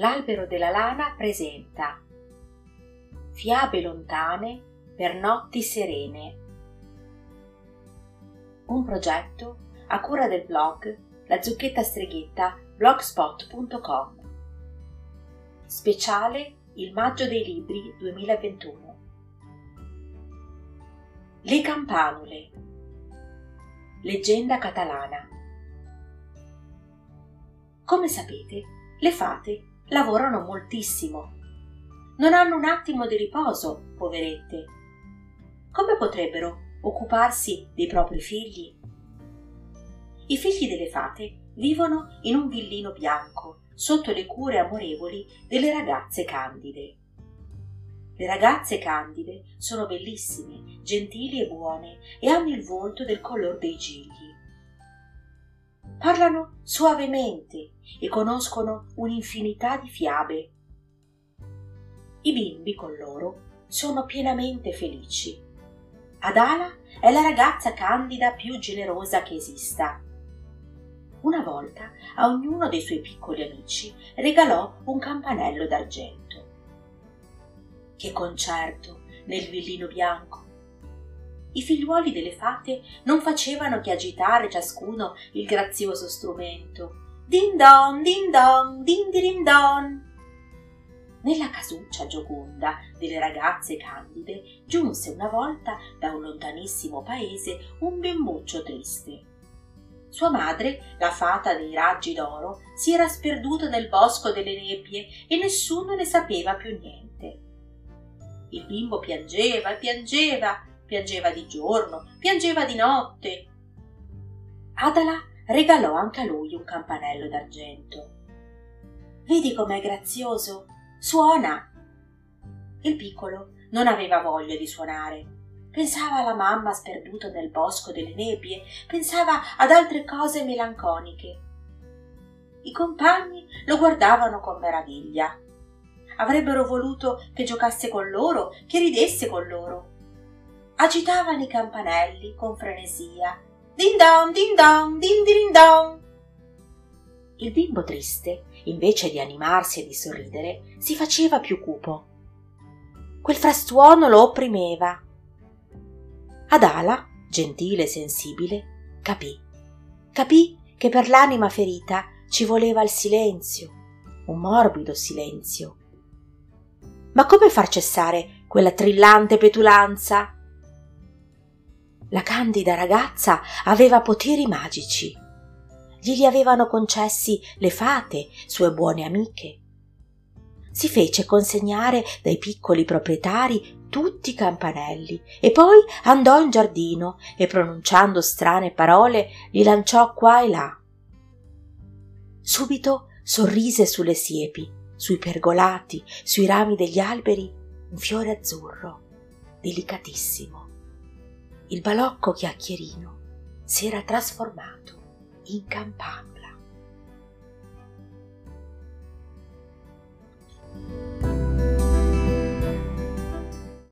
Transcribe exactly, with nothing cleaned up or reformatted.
L'albero della lana presenta Fiabe lontane per notti serene, un progetto a cura del blog La Zucchetta Streghetta blogspot punto com. Speciale il maggio dei libri duemilaventuno. Le campanule, leggenda catalana. Come sapete, le fate lavorano moltissimo. Non hanno un attimo di riposo, poverette. Come potrebbero occuparsi dei propri figli? I figli delle fate vivono in un villino bianco, sotto le cure amorevoli delle ragazze candide. Le ragazze candide sono bellissime, gentili e buone e hanno il volto del color dei gigli. Parlano suavemente e conoscono un'infinità di fiabe. I bimbi con loro sono pienamente felici. Adala è la ragazza candida più generosa che esista. Una volta a ognuno dei suoi piccoli amici regalò un campanello d'argento. Che concerto nel villino bianco! I figliuoli delle fate non facevano che agitare ciascuno il grazioso strumento. Din don, din don, din dirin don. Nella casuccia gioconda delle ragazze candide giunse una volta da un lontanissimo paese un bimbuccio triste. Sua madre, la fata dei raggi d'oro, si era sperduta nel bosco delle nebbie e nessuno ne sapeva più niente. Il bimbo piangeva e piangeva, piangeva di giorno, piangeva di notte. Adala regalò anche a lui un campanello d'argento. Vedi com'è grazioso! Suona! Il piccolo non aveva voglia di suonare. Pensava alla mamma sperduta nel bosco delle nebbie, pensava ad altre cose melanconiche. I compagni lo guardavano con meraviglia. Avrebbero voluto che giocasse con loro, che ridesse con loro. Agitavano i campanelli con frenesia. Din don, din don, din dirin don. Il bimbo triste, invece di animarsi e di sorridere, si faceva più cupo. Quel frastuono lo opprimeva. Adala, gentile e sensibile, capì. Capì che per l'anima ferita ci voleva il silenzio, un morbido silenzio. Ma come far cessare quella trillante petulanza? La candida ragazza aveva poteri magici. Glieli avevano concessi le fate, sue buone amiche. Si fece consegnare dai piccoli proprietari tutti i campanelli e poi andò in giardino e, pronunciando strane parole, li lanciò qua e là. Subito sorrise sulle siepi, sui pergolati, sui rami degli alberi un fiore azzurro, delicatissimo. Il balocco chiacchierino si era trasformato in campanule.